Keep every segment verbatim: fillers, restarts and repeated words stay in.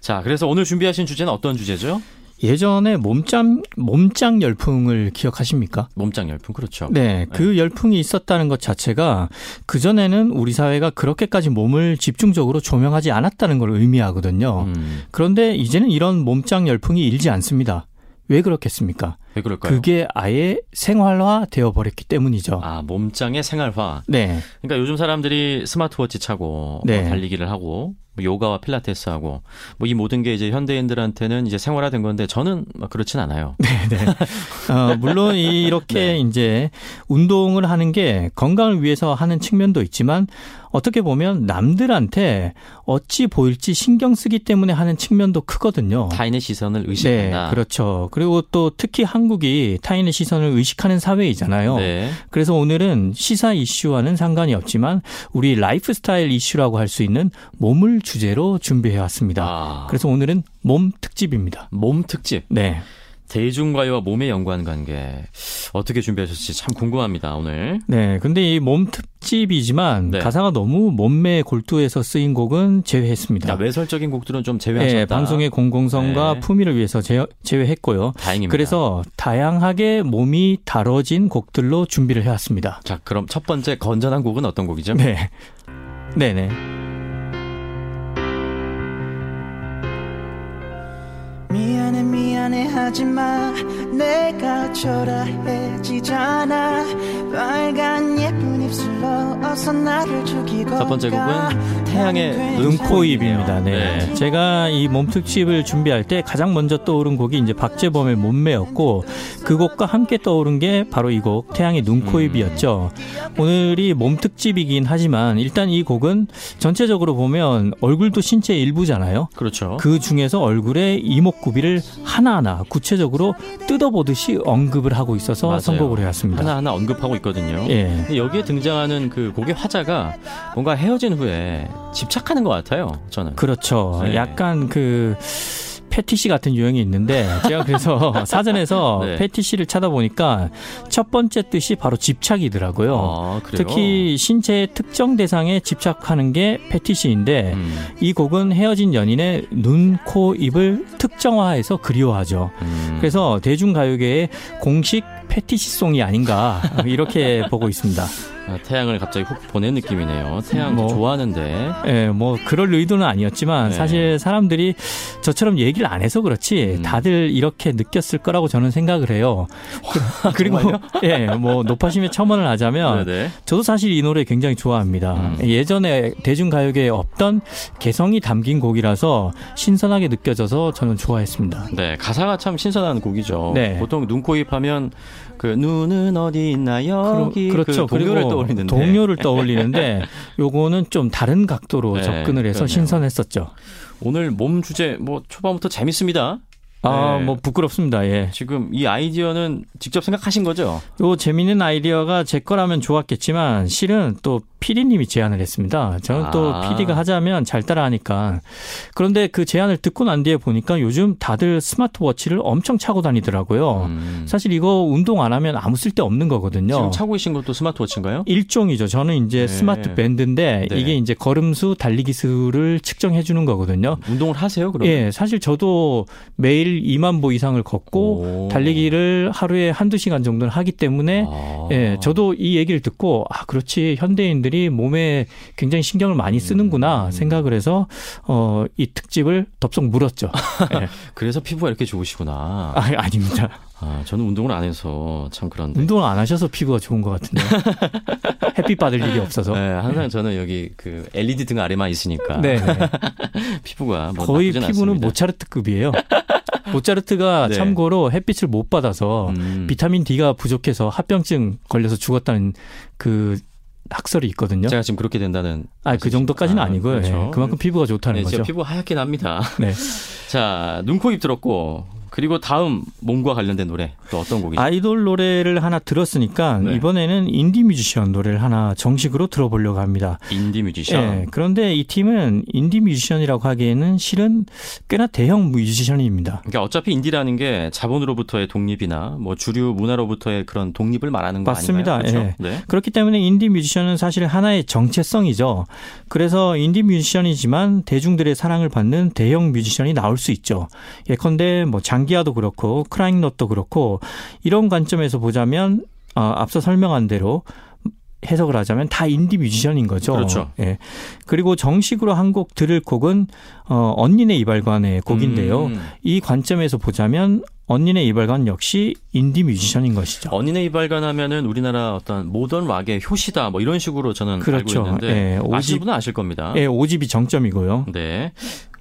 자, 그래서 오늘 준비하신 주제는 어떤 주제죠? 예전에 몸짱, 몸짱 열풍을 기억하십니까? 몸짱 열풍, 그렇죠. 네, 그 네. 열풍이 있었다는 것 자체가 그전에는 우리 사회가 그렇게까지 몸을 집중적으로 조명하지 않았다는 걸 의미하거든요. 음. 그런데 이제는 이런 몸짱 열풍이 일지 않습니다. 왜 그렇겠습니까? 왜 그럴까요? 그게 아예 생활화되어 버렸기 때문이죠. 아, 몸짱의 생활화. 네. 그러니까 요즘 사람들이 스마트워치 차고 네. 뭐 달리기를 하고 뭐 요가와 필라테스 하고 뭐 이 모든 게 이제 현대인들한테는 이제 생활화된 건데 저는 그렇진 않아요. 네, 네. 어, 물론 이렇게 네. 이제 운동을 하는 게 건강을 위해서 하는 측면도 있지만 어떻게 보면 남들한테 어찌 보일지 신경 쓰기 때문에 하는 측면도 크거든요. 타인의 시선을 의식한다. 네, 그렇죠. 그리고 또 특히 한국이 타인의 시선을 의식하는 사회이잖아요. 네. 그래서 오늘은 시사 이슈와는 상관이 없지만 우리 라이프스타일 이슈라고 할 수 있는 몸을 주제로 준비해왔습니다. 아. 그래서 오늘은 몸 특집입니다. 몸 특집? 네. 대중과의와 몸의 연관관계 어떻게 준비하셨을지 참 궁금합니다. 오늘. 네. 근데 이 몸 특집이지만 네. 가사가 너무 몸매 골투에서 쓰인 곡은 제외했습니다. 야, 외설적인 곡들은 좀 제외하셨다. 네. 방송의 공공성과 네. 품위를 위해서 제, 제외했고요. 다행입니다. 그래서 다양하게 몸이 다뤄진 곡들로 준비를 해왔습니다. 자, 그럼 첫 번째 건전한 곡은 어떤 곡이죠? 네. 네네. 미안해 미안해 하지마 내가 초라해지잖아 빨간 예쁜 입술로 어서 나를 죽이고 첫 번째 곡은 태양의 눈코입입니다. 네. 네. 제가 이 몸특집을 준비할 때 가장 먼저 떠오른 곡이 이제 박재범의 몸매였고 그 곡과 함께 떠오른 게 바로 이 곡 태양의 눈코입이었죠. 음. 오늘이 몸특집이긴 하지만 일단 이 곡은 전체적으로 보면 얼굴도 신체의 일부잖아요. 그렇죠. 그 중에서 얼굴의 이목구비를 하나하나 구체적으로 뜯어보듯이 언급을 하고 있어서 맞아요. 선곡을 해왔습니다. 하나하나 언급하고 있거든요. 예. 근데 여기에 등장하는 그 곡의 화자가 뭔가 헤어진 후에 집착하는 것 같아요. 저는. 그렇죠. 네. 약간 그... 패티시 같은 유형이 있는데 제가 그래서 사전에서 네. 패티시를 찾아보니까 첫 번째 뜻이 바로 집착이더라고요. 아, 특히 신체의 특정 대상에 집착하는 게 패티시인데 음. 이 곡은 헤어진 연인의 눈, 코, 입을 특정화해서 그리워하죠. 음. 그래서 대중가요계의 공식 패티시송이 아닌가 이렇게 보고 있습니다. 태양을 갑자기 훅 보낸 느낌이네요. 태양 뭐, 좋아하는데. 예, 뭐 그럴 의도는 아니었지만 네. 사실 사람들이 저처럼 얘기를 안 해서 그렇지 음. 다들 이렇게 느꼈을 거라고 저는 생각을 해요. 그리고 예, 뭐 높아심에 첨언을 하자면 네네. 저도 사실 이 노래 굉장히 좋아합니다. 음. 예전에 대중가요계에 없던 개성이 담긴 곡이라서 신선하게 느껴져서 저는 좋아했습니다. 네, 가사가 참 신선한 곡이죠. 네. 보통 눈, 코, 입 하면 그 눈은 어디 있나요? 여기 그렇죠. 그 동료를 떠올리는데. 동료를 떠올리는데 요거는 좀 다른 각도로 네, 접근을 해서 그렇네요. 신선했었죠. 오늘 몸 주제 뭐 초반부터 재밌습니다. 아, 네. 뭐 부끄럽습니다. 예. 지금 이 아이디어는 직접 생각하신 거죠? 요 재밌는 아이디어가 제 거라면 좋았겠지만 실은 또 피디님이 제안을 했습니다. 저는 아. 또 피디가 하자면 잘 따라하니까. 그런데 그 제안을 듣고 난 뒤에 보니까 요즘 다들 스마트워치를 엄청 차고 다니더라고요. 음. 사실 이거 운동 안 하면 아무 쓸데 없는 거거든요. 지금 차고 계신 것도 스마트워치인가요? 일종이죠. 저는 이제 네. 스마트 밴드인데 네. 이게 이제 걸음수, 달리기 수를 측정해 주는 거거든요. 운동을 하세요, 그러면? 예. 사실 저도 매일 이만 보 이상을 걷고 오. 달리기를 하루에 한두 시간 정도는 하기 때문에 아. 예, 저도 이 얘기를 듣고 아 그렇지 현대인들 분들이 몸에 굉장히 신경을 많이 쓰는구나 생각을 해서 어, 이 특집을 덥석 물었죠. 네. 그래서 피부가 이렇게 좋으시구나. 아, 아닙니다. 아, 저는 운동을 안 해서 참 그런데. 운동을 안 하셔서 피부가 좋은 것 같은데. 햇빛 받을 일이 없어서. 네, 항상 네. 저는 여기 그 엘이디 등 아래만 있으니까. 네. 피부가 뭐 거의 피부는 않습니다. 모차르트급이에요. 모차르트가 네. 참고로 햇빛을 못 받아서 음. 비타민 D가 부족해서 합병증 걸려서 죽었다는 그 학설이 있거든요. 제가 지금 그렇게 된다는. 아, 그 정도까지는 아, 아니고요. 그렇죠. 네. 그만큼 피부가 좋다는 네, 거죠. 피부 하얗긴 합니다. 네. 자, 눈, 코, 입 들었고. 그리고 다음 몸과 관련된 노래 또 어떤 곡이죠? 아이돌 노래를 하나 들었으니까 네. 이번에는 인디 뮤지션 노래를 하나 정식으로 들어보려고 합니다. 인디 뮤지션? 네. 그런데 이 팀은 인디 뮤지션이라고 하기에는 실은 꽤나 대형 뮤지션입니다. 그러니까 어차피 인디라는 게 자본으로부터의 독립이나 뭐 주류 문화로부터의 그런 독립을 말하는 거 맞습니다. 아닌가요? 맞습니다. 그렇죠? 네. 네. 그렇기 때문에 인디 뮤지션은 사실 하나의 정체성이죠. 그래서 인디 뮤지션이지만 대중들의 사랑을 받는 대형 뮤지션이 나올 수 있죠. 예컨대 뭐 장 장기아도 그렇고 크라잉노트도 그렇고 이런 관점에서 보자면 어, 앞서 설명한 대로 해석을 하자면 다 인디 뮤지션인 거죠. 그렇죠. 예. 그리고 정식으로 한 곡 들을 곡은 어, 언니네 이발관의 곡인데요. 음. 이 관점에서 보자면 언니네 이발관 역시 인디 뮤지션인 것이죠. 언니네 이발관 하면은 우리나라 어떤 모던 락의 효시다 뭐 이런 식으로 저는 그렇죠. 알고 있는데 예, 오집, 아실 분은 아실 겁니다. 예, 오집이 정점이고요. 네.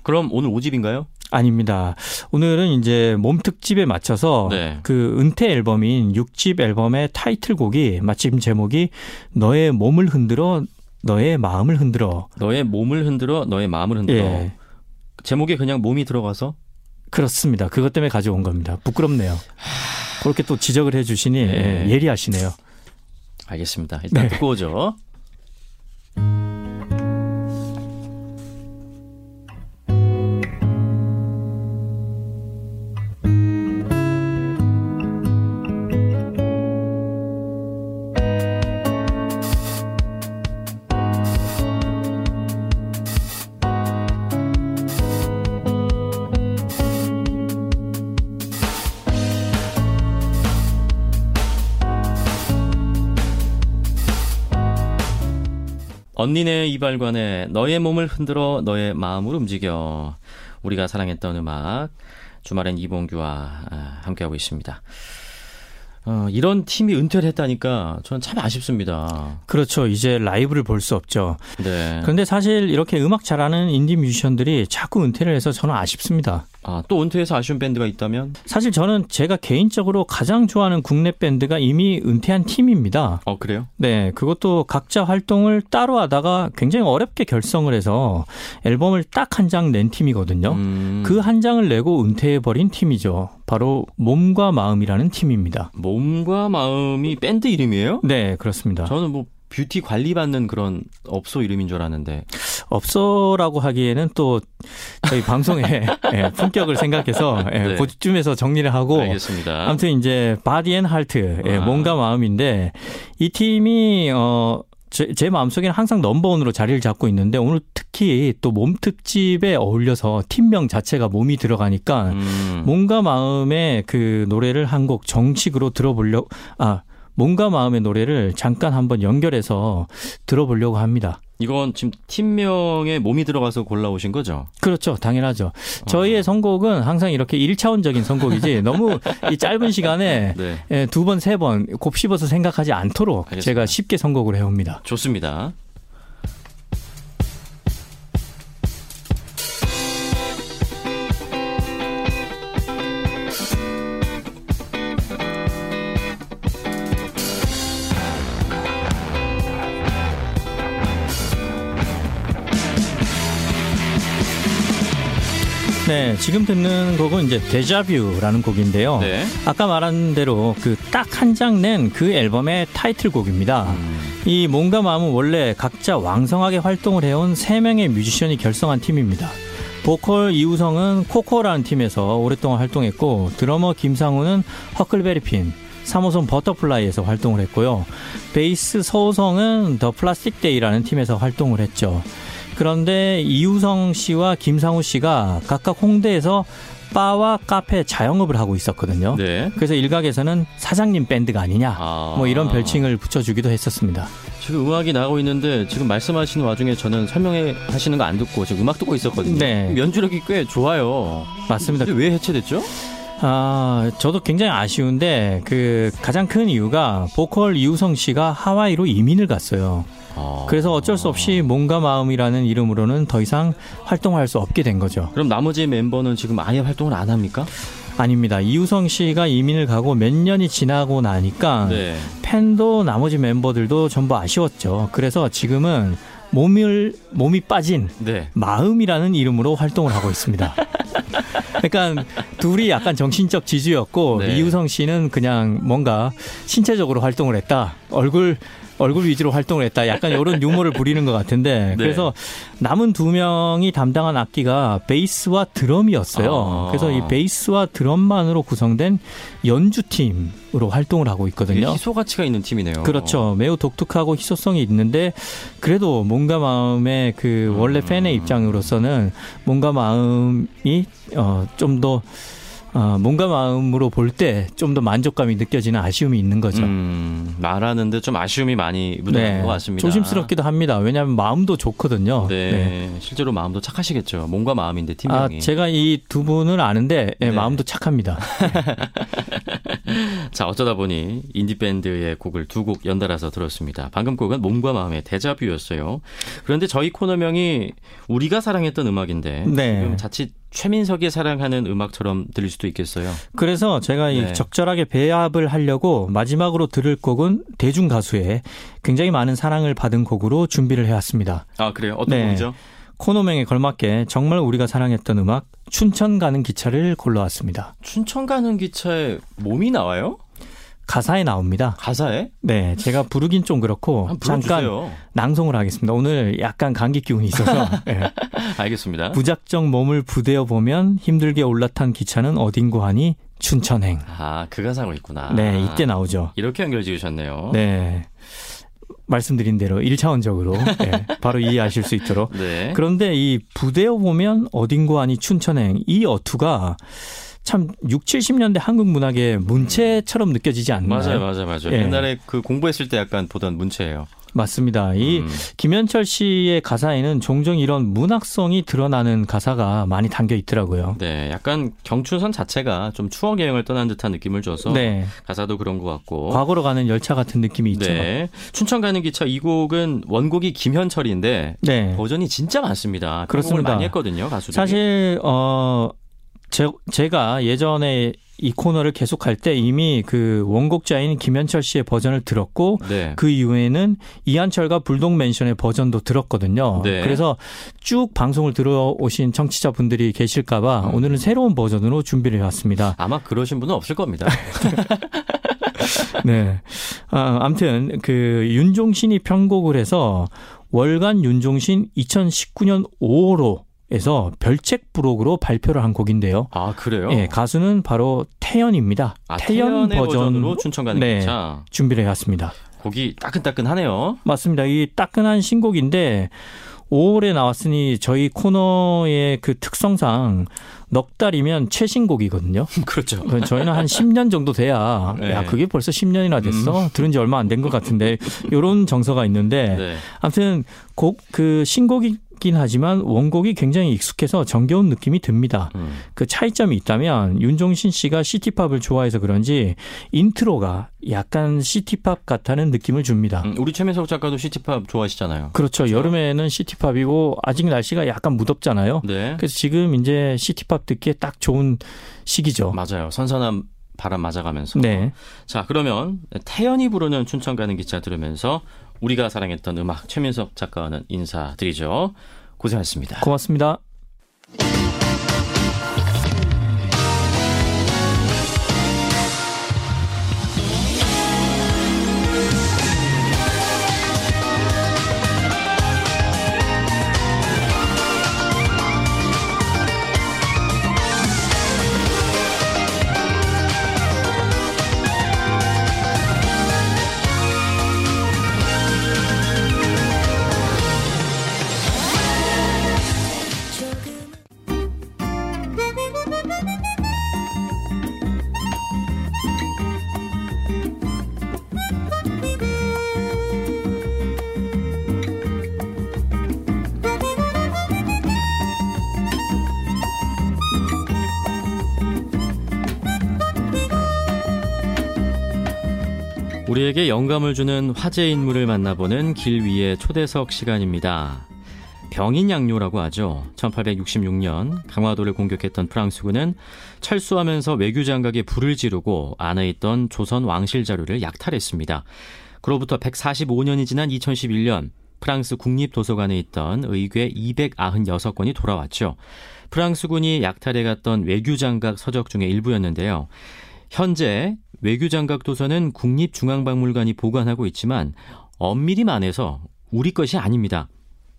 그럼 오늘 오집인가요? 아닙니다. 오늘은 이제 몸 특집에 맞춰서 네. 그 은퇴 앨범인 육집 앨범의 타이틀곡이 마침 제목이 너의 몸을 흔들어 너의 마음을 흔들어. 너의 몸을 흔들어 너의 마음을 흔들어. 예. 제목에 그냥 몸이 들어가서? 그렇습니다. 그것 때문에 가져온 겁니다. 부끄럽네요. 하... 그렇게 또 지적을 해 주시니 예. 예리하시네요. 알겠습니다. 일단 네. 듣고 오죠. 언니네 이발관에 너의 몸을 흔들어 너의 마음을 움직여. 우리가 사랑했던 음악 주말엔 이봉규와 함께하고 있습니다. 어, 이런 팀이 은퇴를 했다니까 저는 참 아쉽습니다. 그렇죠. 이제 라이브를 볼 수 없죠. 네. 그런데 사실 이렇게 음악 잘하는 인디 뮤지션들이 자꾸 은퇴를 해서 저는 아쉽습니다. 아, 또 은퇴해서 아쉬운 밴드가 있다면? 사실 저는 제가 개인적으로 가장 좋아하는 국내 밴드가 이미 은퇴한 팀입니다. 어, 그래요? 네. 그것도 각자 활동을 따로 하다가 굉장히 어렵게 결성을 해서 앨범을 딱 한 장 낸 팀이거든요. 음... 그 한 장을 내고 은퇴해버린 팀이죠. 바로 몸과 마음이라는 팀입니다. 몸과 마음이 밴드 이름이에요? 네, 그렇습니다. 저는 뭐 뷰티 관리받는 그런 업소 이름인 줄 아는데. 업소라고 하기에는 또 저희 방송의 예, 품격을 생각해서 예, 네. 그쯤에서 정리를 하고. 알겠습니다. 아무튼 이제 바디 앤 하트, 예, 몸과 마음인데 이 팀이 어, 제, 제 마음속에는 항상 넘버원으로 자리를 잡고 있는데 오늘 특히 또 몸 특집에 어울려서 팀명 자체가 몸이 들어가니까 음. 몸과 마음의 그 노래를 한 곡 정식으로 들어보려고. 아, 몸과 마음의 노래를 잠깐 한번 연결해서 들어보려고 합니다. 이건 지금 팀명에 몸이 들어가서 골라오신 거죠? 그렇죠. 당연하죠. 저희의 어. 선곡은 항상 이렇게 일 차원적인 선곡이지 너무 이 짧은 시간에 네. 두 번, 세 번 곱씹어서 생각하지 않도록 알겠습니다. 제가 쉽게 선곡을 해옵니다. 좋습니다. 네, 지금 듣는 곡은 이제 데자뷰라는 곡인데요. 네. 아까 말한 대로 그 딱 한 장 낸 그 앨범의 타이틀곡입니다. 음. 이 몸과 마음은 원래 각자 왕성하게 활동을 해온 세 명의 뮤지션이 결성한 팀입니다. 보컬 이우성은 코코라는 팀에서 오랫동안 활동했고 드러머 김상우는 허클베리핀, 삼호선 버터플라이에서 활동을 했고요. 베이스 서호성은 더 플라스틱데이라는 팀에서 활동을 했죠. 그런데 이우성 씨와 김상우 씨가 각각 홍대에서 바와 카페 자영업을 하고 있었거든요. 네. 그래서 일각에서는 사장님 밴드가 아니냐 아. 뭐 이런 별칭을 붙여주기도 했었습니다. 지금 음악이 나가고 있는데 지금 말씀하시는 와중에 저는 설명해 하시는 거 안 듣고 지금 음악 듣고 있었거든요. 네. 연주력이 꽤 좋아요. 맞습니다. 근데 왜 해체됐죠? 아, 저도 굉장히 아쉬운데 그 가장 큰 이유가 보컬 이우성 씨가 하와이로 이민을 갔어요. 그래서 어쩔 수 없이 몸과 마음이라는 이름으로는 더 이상 활동할 수 없게 된 거죠. 그럼 나머지 멤버는 지금 아예 활동을 안 합니까? 아닙니다. 이우성 씨가 이민을 가고 몇 년이 지나고 나니까 네. 팬도 나머지 멤버들도 전부 아쉬웠죠. 그래서 지금은 몸을, 몸이 빠진 네. 마음이라는 이름으로 활동을 하고 있습니다. 그러니까 둘이 약간 정신적 지주였고 네. 이우성 씨는 그냥 뭔가 신체적으로 활동을 했다. 얼굴 얼굴 위주로 활동을 했다. 약간 이런 유머를 부리는 것 같은데 네. 그래서 남은 두 명이 담당한 악기가 베이스와 드럼이었어요. 아. 그래서 이 베이스와 드럼만으로 구성된 연주팀으로 활동을 하고 있거든요. 희소 가치가 있는 팀이네요. 그렇죠. 매우 독특하고 희소성이 있는데 그래도 몸과 마음의 그 원래 팬의 입장으로서는 몸과 마음이 어, 좀 더 어, 몸과 마음으로 볼 때 좀 더 만족감이 느껴지는 아쉬움이 있는 거죠. 음, 말하는데 좀 아쉬움이 많이 묻어나는 네, 것 같습니다. 조심스럽기도 합니다. 왜냐하면 마음도 좋거든요. 네, 네. 실제로 마음도 착하시겠죠. 몸과 마음인데 팀명이. 아, 제가 이 두 분을 아는데 네, 네. 마음도 착합니다. 자, 어쩌다 보니 인디밴드의 곡을 두 곡 연달아서 들었습니다. 방금 곡은 몸과 마음의 데자뷰였어요. 그런데 저희 코너명이 우리가 사랑했던 음악인데 네. 지금 자칫 최민석이 사랑하는 음악처럼 들릴 수도 있겠어요. 그래서 제가 네. 적절하게 배합을 하려고 마지막으로 들을 곡은 대중 가수의 굉장히 많은 사랑을 받은 곡으로 준비를 해왔습니다. 아, 그래요? 어떤 네. 곡이죠? 코너명에 걸맞게 정말 우리가 사랑했던 음악 춘천 가는 기차를 골라왔습니다. 춘천 가는 기차에 몸이 나와요? 가사에 나옵니다. 가사에? 네, 제가 부르긴 좀 그렇고 잠깐 낭송을 하겠습니다. 오늘 약간 감기 기운이 있어서 네. 알겠습니다. 무작정 몸을 부대어 보면 힘들게 올라탄 기차는 어딘고 하니 춘천행. 아, 그 가사가 있구나. 네, 이때 나오죠. 이렇게 연결 지으셨네요. 네, 말씀드린 대로 일차원적으로 네, 바로 이해하실 수 있도록. 네. 그런데 이 부대어 보면 어딘고 하니 춘천행 이 어투가 참 육십, 칠십 년대 한국 문학의 문체처럼 느껴지지 않나요? 맞아요. 맞아요. 맞아요. 예. 옛날에 그 공부했을 때 약간 보던 문체예요. 맞습니다. 이 음. 김현철 씨의 가사에는 종종 이런 문학성이 드러나는 가사가 많이 담겨 있더라고요. 네. 약간 경춘선 자체가 좀 추억 여행을 떠난 듯한 느낌을 줘서 네. 가사도 그런 것 같고. 과거로 가는 열차 같은 느낌이 있죠. 네. 춘천 가는 기차 이 곡은 원곡이 김현철인데 네. 버전이 진짜 많습니다. 그렇습니다. 공부를 많이 했거든요. 가수들이. 사실... 어. 제, 제가 예전에 이 코너를 계속할 때 이미 그 원곡자인 김현철 씨의 버전을 들었고 네. 그 이후에는 이한철과 불독맨션의 버전도 들었거든요. 네. 그래서 쭉 방송을 들어오신 청취자분들이 계실까 봐 음. 오늘은 새로운 버전으로 준비를 해왔습니다. 아마 그러신 분은 없을 겁니다. 네. 아, 아무튼 그 윤종신이 편곡을 해서 월간 윤종신 이천십구 년 오월호 에서 별책 부록으로 발표를 한 곡인데요. 아, 그래요? 예, 가수는 바로 태연입니다. 아, 태연 버전... 버전으로 춘천 가는 네, 기차 준비를 해왔습니다. 곡이 따끈따끈하네요. 맞습니다. 이 따끈한 신곡인데 오월에 나왔으니 저희 코너의 그 특성상 넉 달이면 최신곡이거든요. 그렇죠. 저희는 한 십 년 정도 돼야 네. 야, 그게 벌써 십 년이나 됐어? 음. 들은 지 얼마 안 된 것 같은데 이런 정서가 있는데 네. 아무튼 곡, 그 신곡이 긴 하지만 원곡이 굉장히 익숙해서 정겨운 느낌이 듭니다. 음. 그 차이점이 있다면 윤종신 씨가 시티팝을 좋아해서 그런지 인트로가 약간 시티팝 같다는 느낌을 줍니다. 음, 우리 최민석 작가도 시티팝 좋아하시잖아요. 그렇죠. 그렇죠. 여름에는 시티팝이고 아직 날씨가 약간 무덥잖아요. 네. 그래서 지금 이제 시티팝 듣기에 딱 좋은 시기죠. 맞아요. 선선한 바람 맞아가면서. 네. 자, 그러면 태연이 부르는 춘천 가는 기차 들으면서 우리가 사랑했던 음악 최민석 작가와는 인사드리죠. 고생하셨습니다. 고맙습니다. 우리에게 영감을 주는 화제 인물을 만나보는 길 위의 초대석 시간입니다. 병인양요라고 하죠. 천팔백육십육 년 강화도를 공격했던 프랑스군은 철수하면서 외교장각에 불을 지르고 안에 있던 조선 왕실 자료를 약탈했습니다. 그로부터 백사십오 년이 지난 이천십일 년 프랑스 국립도서관에 있던 의궤 이백구십육 건이 돌아왔죠. 프랑스군이 약탈해 갔던 외교장각 서적 중에 일부였는데요. 현재 외교장각 도서는 국립중앙박물관이 보관하고 있지만 엄밀히 말해서 우리 것이 아닙니다.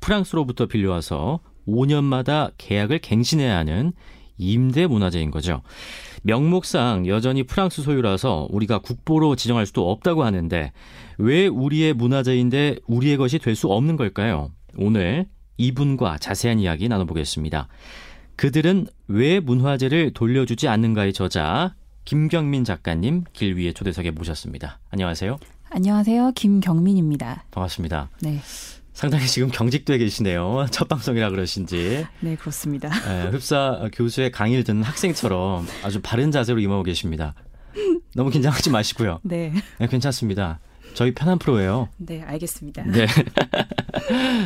프랑스로부터 빌려와서 오 년마다 계약을 갱신해야 하는 임대 문화재인 거죠. 명목상 여전히 프랑스 소유라서 우리가 국보로 지정할 수도 없다고 하는데 왜 우리의 문화재인데 우리의 것이 될 수 없는 걸까요? 오늘 이분과 자세한 이야기 나눠보겠습니다. 그들은 왜 문화재를 돌려주지 않는가의 저자 김경민 작가님 길 위의 초대석에 모셨습니다. 안녕하세요. 안녕하세요. 김경민입니다. 반갑습니다. 네. 상당히 지금 경직돼 계시네요. 첫 방송이라 그러신지. 네, 그렇습니다. 네, 흡사 교수의 강의를 듣는 학생처럼 아주 바른 자세로 임하고 계십니다. 너무 긴장하지 마시고요. 네. 네, 괜찮습니다. 저희 편한 프로예요. 네, 알겠습니다. 네.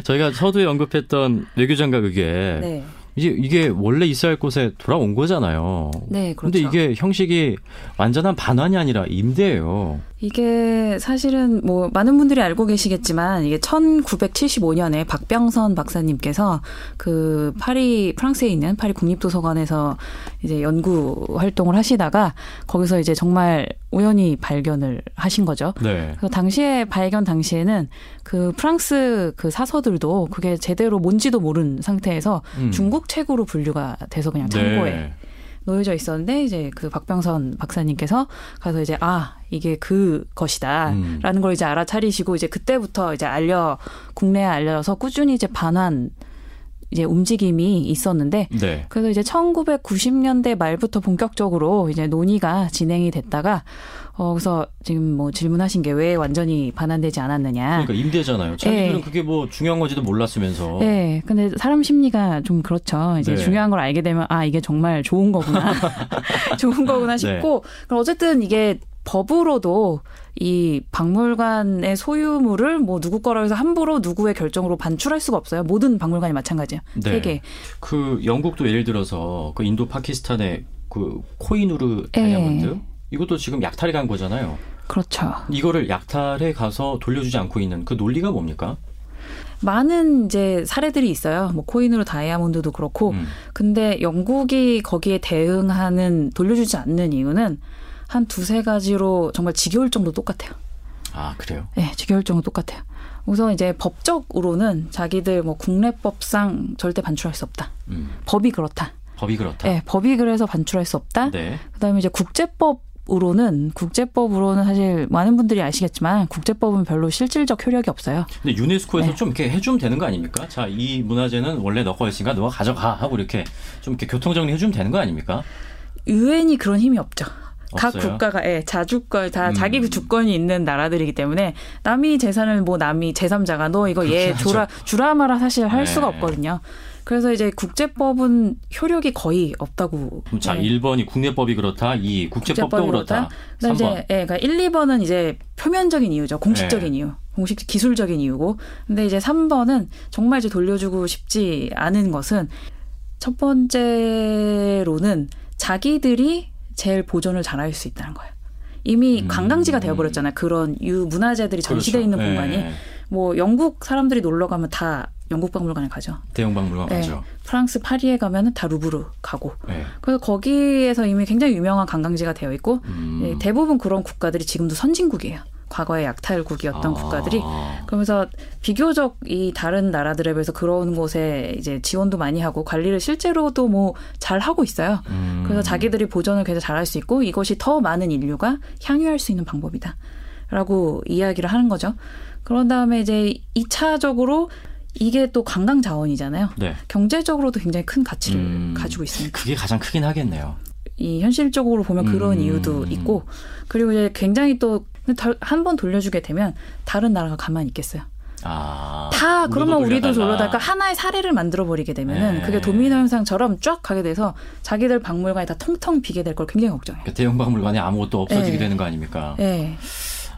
저희가 서두에 언급했던 외교장각 의궤. 네. 이제 이게 원래 있어야 할 곳에 돌아온 거잖아요. 네, 그렇죠. 근데 이게 형식이 완전한 반환이 아니라 임대예요. 이게 사실은 뭐 많은 분들이 알고 계시겠지만 이게 천구백칠십오 년에 박병선 박사님께서 그 파리 프랑스에 있는 파리 국립도서관에서 이제 연구 활동을 하시다가 거기서 이제 정말 우연히 발견을 하신 거죠. 네. 그래서 당시에 발견 당시에는 그 프랑스 그 사서들도 그게 제대로 뭔지도 모른 상태에서 음. 중국 책으로 분류가 돼서 그냥 창고에 네. 놓여져 있었는데 이제 그 박병선 박사님께서 가서 이제 아 이게 그 것이다라는 음. 걸 이제 알아차리시고 이제 그때부터 이제 알려 국내에 알려서 꾸준히 이제 반환 이제 움직임이 있었는데 네. 그래서 이제 천구백구십 년대 말부터 본격적으로 이제 논의가 진행이 됐다가 어 그래서 지금 뭐 질문하신 게 왜 완전히 반환되지 않았느냐. 그러니까 임대잖아요. 자기들은 네. 그게 뭐 중요한 건지도 몰랐으면서. 네. 근데 사람 심리가 좀 그렇죠. 이제 네. 중요한 걸 알게 되면 아 이게 정말 좋은 거구나. 좋은 거구나 싶고. 네. 그럼 어쨌든 이게 법으로도 이 박물관의 소유물을 뭐 누구 거라고 해서 함부로 누구의 결정으로 반출할 수가 없어요. 모든 박물관이 마찬가지예요. 네. 세계. 그 영국도 예를 들어서 그 인도 파키스탄의 그 코히누르 다이아몬드 네. 이것도 지금 약탈해 간 거잖아요. 그렇죠. 이거를 약탈해 가서 돌려주지 않고 있는 그 논리가 뭡니까? 많은 이제 사례들이 있어요. 뭐 코인으로 다이아몬드도 그렇고. 음. 근데 영국이 거기에 대응하는 돌려주지 않는 이유는 한 두세 가지로 정말 지겨울 정도 똑같아요. 아, 그래요? 네, 지겨울 정도 똑같아요. 우선 이제 법적으로는 자기들 뭐 국내법상 절대 반출할 수 없다. 음. 법이 그렇다. 법이 그렇다. 네, 법이 그래서 반출할 수 없다. 네. 그다음에 이제 국제법. 으로는 국제법으로는 사실 많은 분들이 아시겠지만 국제법은 별로 실질적 효력이 없어요. 근데 유네스코에서 네. 좀 이렇게 해주면 되는 거 아닙니까? 자, 이 문화재는 원래 너 거였으니까 너가 가져가 하고 이렇게 좀 이렇게 교통정리 해주면 되는 거 아닙니까? 유엔이 그런 힘이 없죠. 각 없어요? 국가가 예, 자주권 다 음. 자기 주권이 있는 나라들이기 때문에 남이 재산을 뭐 남이 제삼자가 너 이거 얘 줘라 주라 마라 사실 할 네. 수가 없거든요. 그래서 이제 국제법은 효력이 거의 없다고. 자, 네. 일 번이 국내법이 그렇다. 이 국제법도 그렇다. 그다음 이제 예, 그러니까 일, 이 번은 이제 표면적인 이유죠. 공식적인 네. 이유. 공식 기술적인 이유고. 근데 이제 삼 번은 정말 이제 돌려주고 싶지 않은 것은 첫 번째로는 자기들이 제일 보존을 잘할 수 있다는 거예요. 이미 음. 관광지가 되어버렸잖아요. 그런 유 문화재들이 전시되어 그렇죠. 있는 네. 공간이. 뭐 영국 사람들이 놀러 가면 다 영국 박물관에 가죠. 대형 박물관 네. 가죠. 프랑스 파리에 가면 다 루브르 가고. 네. 그래서 거기에서 이미 굉장히 유명한 관광지가 되어 있고 음. 네, 대부분 그런 국가들이 지금도 선진국이에요. 과거의 약탈국이었던 아. 국가들이. 그러면서 비교적 이 다른 나라들에 비해서 그런 곳에 이제 지원도 많이 하고 관리를 실제로도 뭐 잘 하고 있어요. 음. 그래서 자기들이 보존을 굉장히 잘할 수 있고 이것이 더 많은 인류가 향유할 수 있는 방법이다. 라고 이야기를 하는 거죠. 그런 다음에 이제 이 차적으로 이게 또 관광 자원이잖아요. 네. 경제적으로도 굉장히 큰 가치를 음, 가지고 있습니다. 그게 가장 크긴 하겠네요. 이 현실적으로 보면 그런 음, 이유도 있고 그리고 이제 굉장히 또 한 번 돌려주게 되면 다른 나라가 가만히 있겠어요. 아, 다 그러면 돌려달라. 우리도 돌려달까 하나의 사례를 만들어버리게 되면은 네. 그게 도미노 현상처럼 쫙 가게 돼서 자기들 박물관이 다 텅텅 비게 될 걸 굉장히 걱정해요. 대형 박물관이 아무것도 없어지게 네. 되는 거 아닙니까? 네.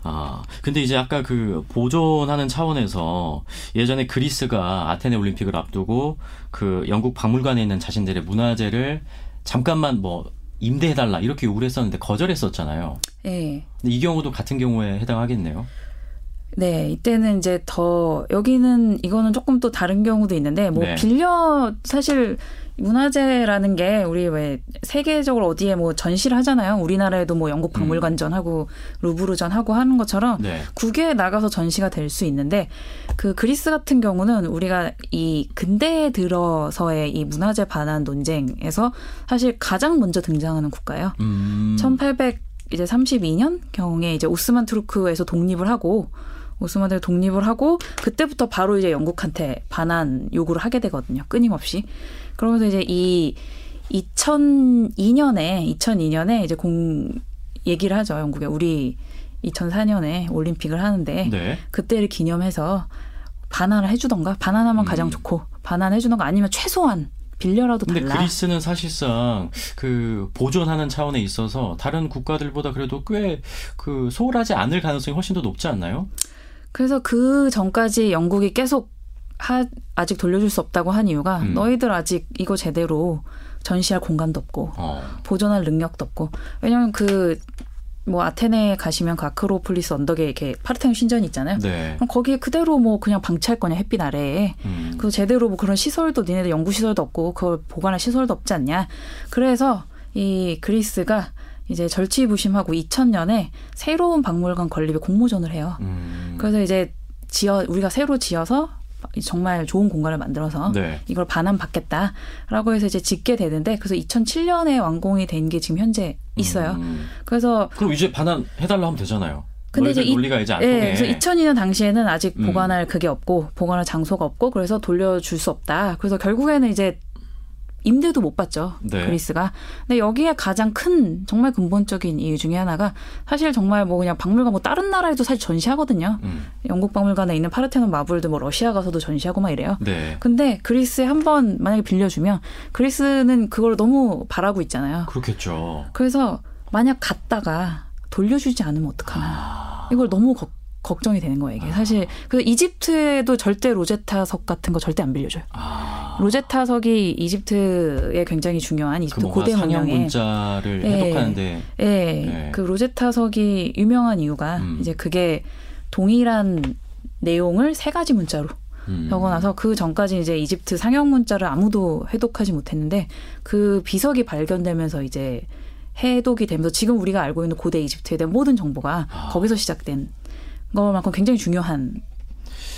아, 근데 이제 아까 그 보존하는 차원에서 예전에 그리스가 아테네 올림픽을 앞두고 그 영국 박물관에 있는 자신들의 문화재를 잠깐만 뭐 임대해달라 이렇게 요구를 했었는데 거절했었잖아요. 네. 근데 이 경우도 같은 경우에 해당하겠네요. 네, 이때는 이제 더 여기는 이거는 조금 또 다른 경우도 있는데 뭐 네. 빌려 사실 문화재라는 게 우리 왜 세계적으로 어디에 뭐 전시를 하잖아요. 우리나라에도 뭐 영국 박물관전하고 루브르전하고 하는 것처럼 네. 국외에 나가서 전시가 될 수 있는데 그 그리스 같은 경우는 우리가 이 근대에 들어서의 이 문화재 반환 논쟁에서 사실 가장 먼저 등장하는 국가예요. 음. 천팔백삼십이 년 경에 이제 오스만 투르크에서 독립을 하고. 오스만들 독립을 하고 그때부터 바로 이제 영국한테 반환 요구를 하게 되거든요. 끊임없이. 그러면서 이제 이 이천이 년에 이천이 년에 이제 공 얘기를 하죠. 영국에 우리 이천사 년에 올림픽을 하는데 네. 그때를 기념해서 반환을 해주던가 반환하면 음. 가장 좋고 반환해 주던가 아니면 최소한 빌려라도 달라. 근데 그리스는 사실상 그 보존하는 차원에 있어서 다른 국가들보다 그래도 꽤 그 소홀하지 않을 가능성이 훨씬 더 높지 않나요? 그래서 그 전까지 영국이 계속 하, 아직 돌려줄 수 없다고 한 이유가 음. 너희들 아직 이거 제대로 전시할 공간도 없고 어. 보존할 능력도 없고 왜냐하면 그 뭐 아테네에 가시면 그 아크로폴리스 언덕에 이렇게 파르테논 신전이 있잖아요. 네. 그럼 거기에 그대로 뭐 그냥 방치할 거냐 햇빛 아래에. 음. 그래서 제대로 뭐 그런 시설도 니네들 연구 시설도 없고 그걸 보관할 시설도 없지 않냐. 그래서 이 그리스가 이제 절치부심하고 이천 년에 새로운 박물관 건립에 공모전을 해요. 음. 그래서 이제 지어 우리가 새로 지어서 정말 좋은 공간을 만들어서 네. 이걸 반환받겠다라고 해서 이제 짓게 되는데 그래서 이천칠 년에 완공이 된 게 지금 현재 있어요. 음. 그래서 그럼 이제 반환해달라 하면 되잖아요. 근데 이제 논리가 이제 안 통해. 네, 그래서 이천이 년 당시에는 아직 음. 보관할 그게 없고 보관할 장소가 없고 그래서 돌려줄 수 없다. 그래서 결국에는 이제 임대도 못 받죠. 네. 그리스가. 근데 여기에 가장 큰 정말 근본적인 이유 중에 하나가 사실 정말 뭐 그냥 박물관 뭐 다른 나라에도 사실 전시하거든요. 음. 영국 박물관에 있는 파르테논 마블도 뭐 러시아 가서도 전시하고 막 이래요. 네. 근데 그리스에 한번 만약에 빌려주면 그리스는 그걸 너무 바라고 있잖아요. 그렇겠죠. 그래서 만약 갔다가 돌려주지 않으면 어떡하나. 아. 이걸 너무 걱 걱정이 되는 거예요. 이게 아. 사실 그래서 이집트에도 절대 로제타석 같은 거 절대 안 빌려줘요. 아. 로제타석이 이집트에 굉장히 중요한 이집트 고대 문명의 상형문자를 예, 해독하는데 예, 예. 그 로제타석이 유명한 이유가 음. 이제 그게 동일한 내용을 세 가지 문자로 음. 적어놔서 그 전까지 이제 이집트 상형문자를 아무도 해독하지 못했는데 그 비석이 발견되면서 이제 해독이 되면서 지금 우리가 알고 있는 고대 이집트에 대한 모든 정보가 아. 거기서 시작된 그만큼 굉장히 중요한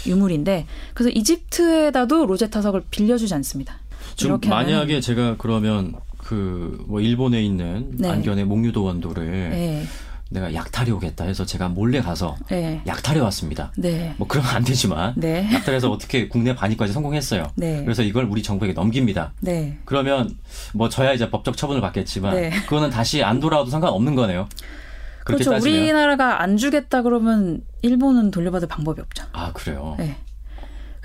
유물인데 그래서 이집트에다도 로제타석을 빌려주지 않습니다. 지금 만약에 제가 그러면 그 뭐 일본에 있는 네. 안견의 목류도 원도를 네. 내가 약탈해 오겠다 해서 제가 몰래 가서 네. 약탈해 왔습니다. 네. 뭐 그러면 안 되지만 네. 약탈해서 어떻게 국내 반입까지 성공했어요. 네. 그래서 이걸 우리 정부에게 넘깁니다. 네. 그러면 뭐 저야 이제 법적 처분을 받겠지만 네. 그거는 다시 안 돌아와도 상관없는 거네요. 그렇죠. 따지면. 우리나라가 안 주겠다 그러면 일본은 돌려받을 방법이 없죠. 아, 그래요? 네.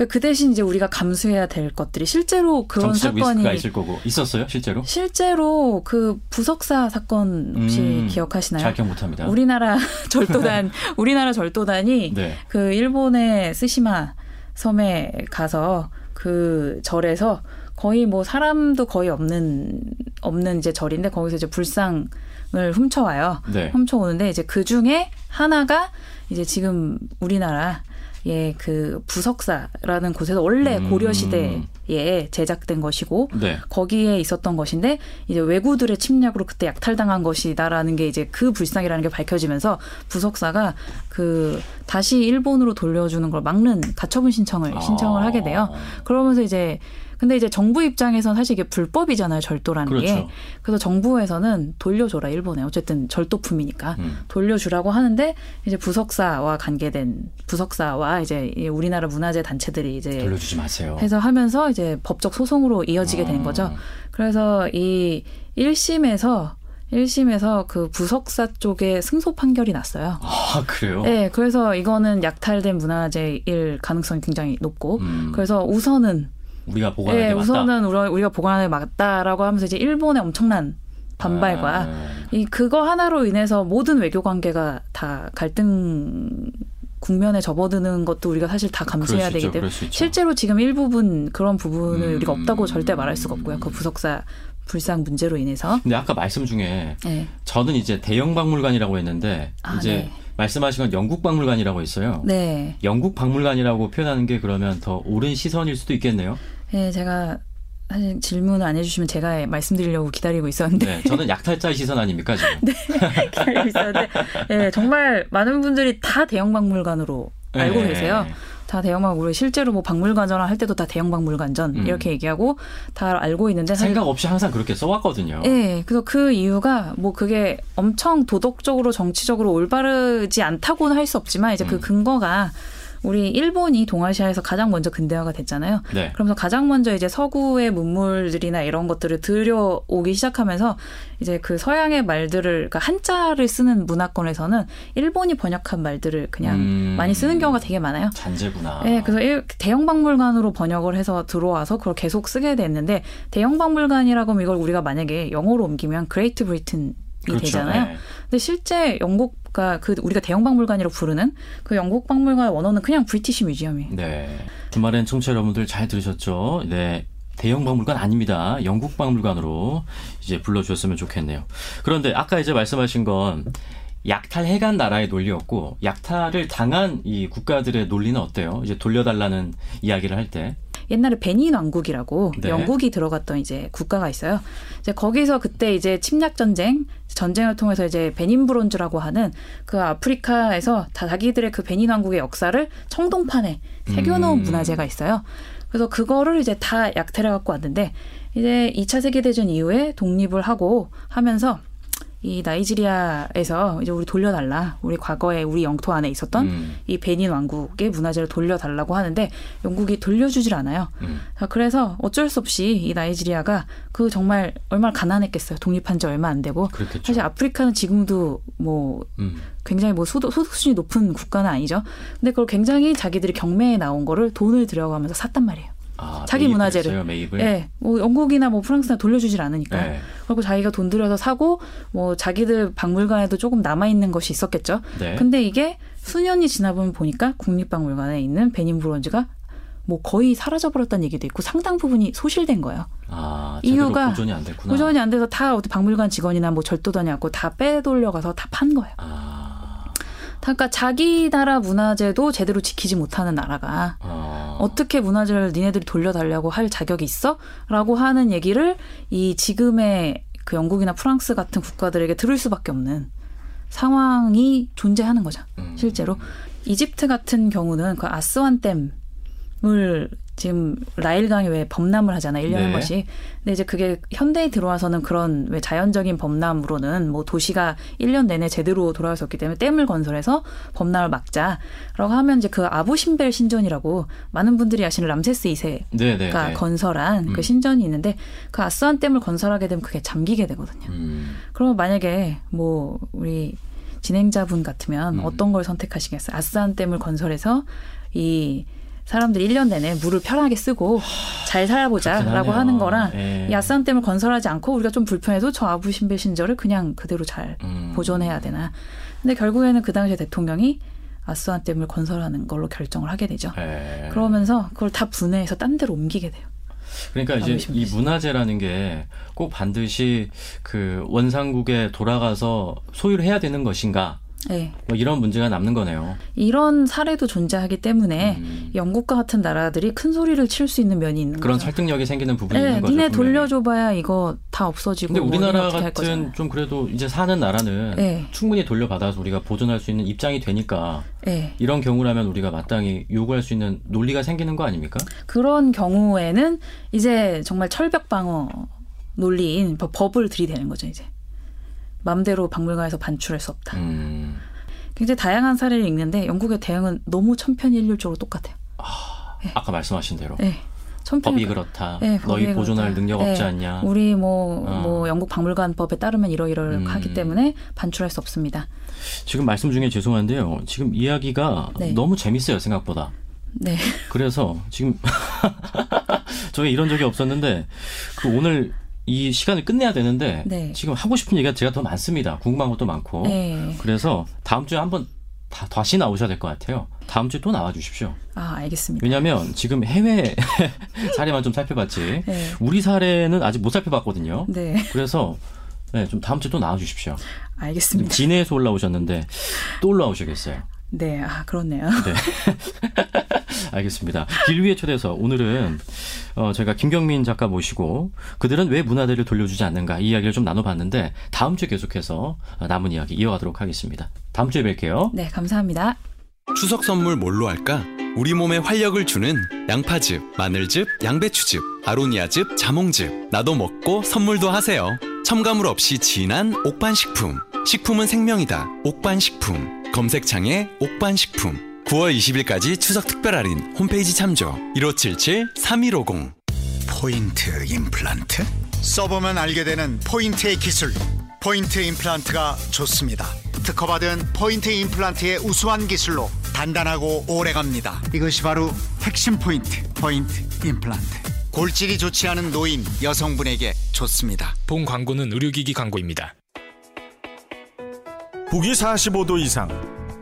그 대신 이제 우리가 감수해야 될 것들이 실제로 그런 사건이. 정치적 리스크가 있을 거고. 있었어요? 실제로? 실제로 그 부석사 사건 혹시 음, 기억하시나요? 잘 기억 못합니다. 우리나라 절도단, 우리나라 절도단이 네. 그 일본의 스시마 섬에 가서 그 절에서 거의 뭐 사람도 거의 없는, 없는 이제 절인데 거기서 이제 불상 을 훔쳐와요. 네. 훔쳐오는데 이제 그 중에 하나가 이제 지금 우리나라의 그 부석사라는 곳에서 원래 음. 고려 시대에 제작된 것이고 네. 거기에 있었던 것인데 이제 왜구들의 침략으로 그때 약탈당한 것이다라는 게 이제 그 불상이라는 게 밝혀지면서 부석사가 그 다시 일본으로 돌려주는 걸 막는 가처분 신청을 아. 신청을 하게 돼요. 그러면서 이제 근데 이제 정부 입장에서는 사실 이게 불법이잖아요. 절도라는 그렇죠. 게. 그래서 정부에서는 돌려줘라 일본에. 어쨌든 절도품이니까. 음. 돌려주라고 하는데 이제 부석사와 관계된 부석사와 이제 우리나라 문화재 단체들이 이제 돌려주지 마세요. 해서 하면서 이제 법적 소송으로 이어지게 아. 된 거죠. 그래서 이 일 심에서 일 심에서 그 부석사 쪽에 승소 판결이 났어요. 아, 그래요? 네, 그래서 이거는 약탈된 문화재일 가능성이 굉장히 높고 음. 그래서 우선은 우리가 보관하는 게 네, 맞다. 우선은 우리가 보관하는 게 맞다라고 하면서 이제 일본에 엄청난 반발과 아. 이 그거 하나로 인해서 모든 외교 관계가 다 갈등 국면에 접어드는 것도 우리가 사실 다 감수해야 되기 있죠, 때문에 실제로 지금 일부분 그런 부분을 음. 우리가 없다고 절대 말할 수가 없고요. 그 부석사 불상 문제로 인해서. 근데 아까 말씀 중에 네. 저는 이제 대형 박물관이라고 했는데 아, 이제 네. 말씀하신 건 영국 박물관이라고 했어요. 네. 영국 박물관이라고 표현하는 게 그러면 더 옳은 시선일 수도 있겠네요. 네, 제가 사실 질문을 안 해주시면 제가 말씀드리려고 기다리고 있었는데. 네, 저는 약탈자의 시선 아닙니까 지금? 네, 기다리고 있었는데 네, 정말 많은 분들이 다 대형 박물관으로 알고 네. 계세요. 다 대형 박물관, 실제로 뭐 박물관전 할 때도 다 대형 박물관전 음. 이렇게 얘기하고 다 알고 있는데. 생각 없이 항상 그렇게 써왔거든요. 네, 그래서 그 이유가 뭐 그게 엄청 도덕적으로 정치적으로 올바르지 않다고는 할 수 없지만 이제 음. 그 근거가 우리 일본이 동아시아에서 가장 먼저 근대화가 됐잖아요. 네. 그러면서 가장 먼저 이제 서구의 문물들이나 이런 것들을 들여오기 시작하면서 이제 그 서양의 말들을, 그러니까 한자를 쓰는 문화권에서는 일본이 번역한 말들을 그냥 음, 많이 쓰는 경우가 되게 많아요. 잔재구나. 네, 그래서 대형 박물관으로 번역을 해서 들어와서 그걸 계속 쓰게 됐는데 대형 박물관이라고 하면 이걸 우리가 만약에 영어로 옮기면 그레이트 브리튼이 그렇죠. 되잖아요. 네. 근데 실제 영국 그러니까 그 우리가 대형 박물관이라고 부르는 그 영국 박물관의 원어는 그냥 브리티시 뮤지엄이에요. 네. 주말엔 청취자 여러분들 잘 들으셨죠? 네. 대형 박물관 아닙니다. 영국 박물관으로 이제 불러주셨으면 좋겠네요. 그런데 아까 이제 말씀하신 건 약탈해간 나라의 논리였고 약탈을 당한 이 국가들의 논리는 어때요? 이제 돌려달라는 이야기를 할 때. 옛날에 베닌 왕국이라고 네. 영국이 들어갔던 이제 국가가 있어요. 이제 거기서 그때 이제 침략 전쟁, 전쟁을 통해서 이제 베닌 브론즈라고 하는 그 아프리카에서 다 자기들의 그 베닌 왕국의 역사를 청동판에 새겨놓은 음. 문화재가 있어요. 그래서 그거를 이제 다 약탈해 갖고 왔는데 이제 이 차 세계 대전 이후에 독립을 하고 하면서 이 나이지리아에서 이제 우리 돌려달라. 우리 과거에 우리 영토 안에 있었던 음. 이 베닌 왕국의 문화재를 돌려달라고 하는데 영국이 돌려주질 않아요. 음. 그래서 어쩔 수 없이 이 나이지리아가 그 정말 얼마나 가난했겠어요. 독립한 지 얼마 안 되고. 그렇겠죠. 사실 아프리카는 지금도 뭐 음. 굉장히 뭐 소득, 소득 수준이 높은 국가는 아니죠. 근데 그걸 굉장히 자기들이 경매에 나온 거를 돈을 들여가면서 샀단 말이에요. 아, 자기 매입을 문화재를. 했어요, 매입을? 네, 뭐 영국이나 뭐 프랑스나 돌려주질 않으니까. 네. 그리고 자기가 돈 들여서 사고 뭐 자기들 박물관에도 조금 남아있는 것이 있었겠죠. 네. 근데 이게 수년이 지나보면 보니까 국립박물관에 있는 베닌 브론즈가 뭐 거의 사라져버렸다는 얘기도 있고 상당 부분이 소실된 거예요. 아, 이유가 보존이 안 됐구나. 보존이 안 돼서 다 어디 박물관 직원이나 뭐 절도단이었고 다 빼돌려가서 다 판 거예요. 아. 그러니까 자기 나라 문화재도 제대로 지키지 못하는 나라가 아. 어떻게 문화재를 니네들이 돌려달라고 할 자격이 있어? 라고 하는 얘기를 이 지금의 그 영국이나 프랑스 같은 국가들에게 들을 수밖에 없는 상황이 존재하는 거죠. 음. 실제로. 이집트 같은 경우는 그 아스완댐을 지금 나일강이 왜 범람을 하잖아요. 일 년에 한 네. 번씩. 근데 이제 그게 현대에 들어와서는 그런 왜 자연적인 범람으로는 뭐 도시가 일 년 내내 제대로 돌아올 수 없기 때문에 댐을 건설해서 범람을 막자라고 하면 이제 그 아부신벨 신전이라고 많은 분들이 아시는 람세스 이 세가 네, 네, 네. 건설한 음. 그 신전이 있는데 그 아스완댐을 건설하게 되면 그게 잠기게 되거든요. 음. 그러면 만약에 뭐 우리 진행자분 같으면 음. 어떤 걸 선택하시겠어요? 아스완댐을 건설해서 이 사람들이 일 년 내내 물을 편하게 쓰고 잘 살아보자라고 하는 거랑 네. 이 아스완댐을 건설하지 않고 우리가 좀 불편해도 저 아부신벨 신전을 그냥 그대로 잘 음. 보존해야 되나. 근데 결국에는 그 당시에 대통령이 아스완댐을 건설하는 걸로 결정을 하게 되죠. 네. 그러면서 그걸 다 분해해서 딴 데로 옮기게 돼요. 그러니까 이제 이 문화재라는 게 꼭 반드시 그 원상국에 돌아가서 소유를 해야 되는 것인가. 네. 뭐 이런 문제가 남는 거네요. 이런 사례도 존재하기 때문에 음. 영국과 같은 나라들이 큰 소리를 칠 수 있는 면이 있는 그런 거죠. 설득력이 생기는 부분이 네, 있는 거죠. 니네 돌려줘봐야 이거 다 없어지고. 근데 우리나라 같은 좀 그래도 이제 사는 나라는 네. 충분히 돌려받아서 우리가 보존할 수 있는 입장이 되니까 네. 이런 경우라면 우리가 마땅히 요구할 수 있는 논리가 생기는 거 아닙니까? 그런 경우에는 이제 정말 철벽 방어 논리인 법을 들이대는 거죠. 이제. 맘대로 박물관에서 반출할 수 없다. 음. 굉장히 다양한 사례를 읽는데 영국의 대응은 너무 천편일률적으로 똑같아요. 아, 네. 아까 말씀하신 대로. 네. 천편... 법이 그렇다. 네, 너희 그렇다. 보존할 능력 네. 없지 않냐. 우리 뭐, 어. 뭐 영국 박물관법에 따르면 이러이러하기 음. 때문에 반출할 수 없습니다. 지금 말씀 중에 죄송한데요. 지금 이야기가 네. 너무 재밌어요. 생각보다. 네. 그래서 지금 저희 이런 적이 없었는데 그 오늘 이 시간을 끝내야 되는데 네. 지금 하고 싶은 얘기가 제가 더 많습니다. 궁금한 것도 많고. 네. 그래서 다음 주에 한번 다, 다시 나오셔야 될 것 같아요. 다음 주에 또 나와 주십시오. 아, 알겠습니다. 왜냐하면 지금 해외 사례만 좀 살펴봤지 네. 우리 사례는 아직 못 살펴봤거든요. 네. 그래서 네, 좀 다음 주에 또 나와 주십시오. 알겠습니다. 진해에서 올라오셨는데 또 올라오셔야겠어요. 네, 아, 그렇네요. 네. 알겠습니다. 길 위의 초대서 오늘은 어, 저희가 김경민 작가 모시고 그들은 왜 문화대를 돌려주지 않는가 이 이야기를 좀 나눠봤는데 다음 주에 계속해서 남은 이야기 이어가도록 하겠습니다. 다음 주에 뵐게요. 네, 감사합니다. 추석 선물 뭘로 할까? 우리 몸에 활력을 주는 양파즙, 마늘즙, 양배추즙, 아로니아즙, 자몽즙. 나도 먹고 선물도 하세요. 첨가물 없이 진한 옥반식품. 식품은 생명이다. 옥반식품. 검색창에 옥반식품. 구월 이십일까지 추석 특별 할인 홈페이지 참조 일오칠칠 삼일오공. 포인트 임플란트? 써보면 알게 되는 포인트의 기술. 포인트 임플란트가 좋습니다. 특허받은 포인트 임플란트의 우수한 기술로 단단하고 오래갑니다. 이것이 바로 핵심 포인트, 포인트 임플란트. 골질이 좋지 않은 노인, 여성분에게 좋습니다. 본 광고는 의료기기 광고입니다. 북위 사십오 도 이상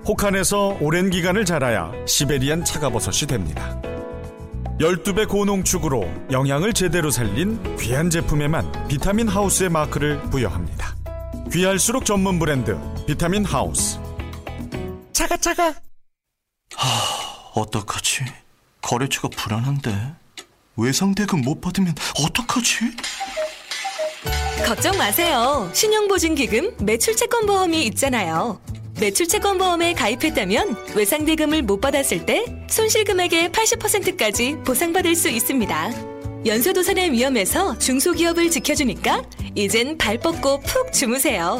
혹한에서 오랜 기간을 자라야 시베리안 차가버섯이 됩니다. 열두 배 고농축으로 영양을 제대로 살린 귀한 제품에만 비타민 하우스의 마크를 부여합니다. 귀할수록 전문 브랜드 비타민 하우스. 차가 차가. 하, 어떡하지? 거래처가 불안한데. 외상대금 못 받으면 어떡하지? 걱정 마세요. 신용보증기금 매출채권보험이 있잖아요. 매출채권보험에 가입했다면 외상대금을 못 받았을 때 손실금액의 팔십 퍼센트까지 보상받을 수 있습니다. 연쇄도산의 위험에서 중소기업을 지켜주니까 이젠 발 뻗고 푹 주무세요.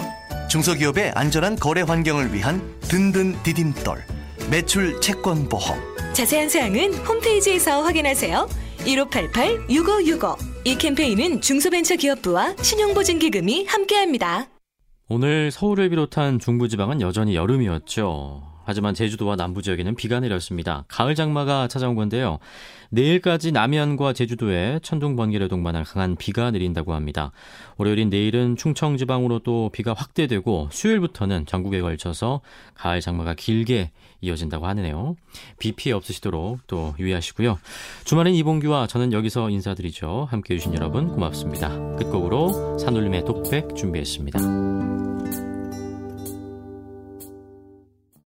중소기업의 안전한 거래 환경을 위한 든든 디딤돌 매출채권보험. 자세한 사항은 홈페이지에서 확인하세요. 일오팔팔 육오육오. 이 캠페인은 중소벤처기업부와 신용보증기금이 함께합니다. 오늘 서울을 비롯한 중부지방은 여전히 여름이었죠. 하지만 제주도와 남부지역에는 비가 내렸습니다. 가을 장마가 찾아온 건데요. 내일까지 남해안과 제주도에 천둥, 번개를 동반할 강한 비가 내린다고 합니다. 월요일인 내일은 충청지방으로도 비가 확대되고 수요일부터는 전국에 걸쳐서 가을 장마가 길게 이어진다고 하네요. 비 피해 없으시도록 또 유의하시고요. 주말엔 이봉규와 저는 여기서 인사드리죠. 함께해 주신 여러분 고맙습니다. 끝곡으로 산울림의 독백 준비했습니다.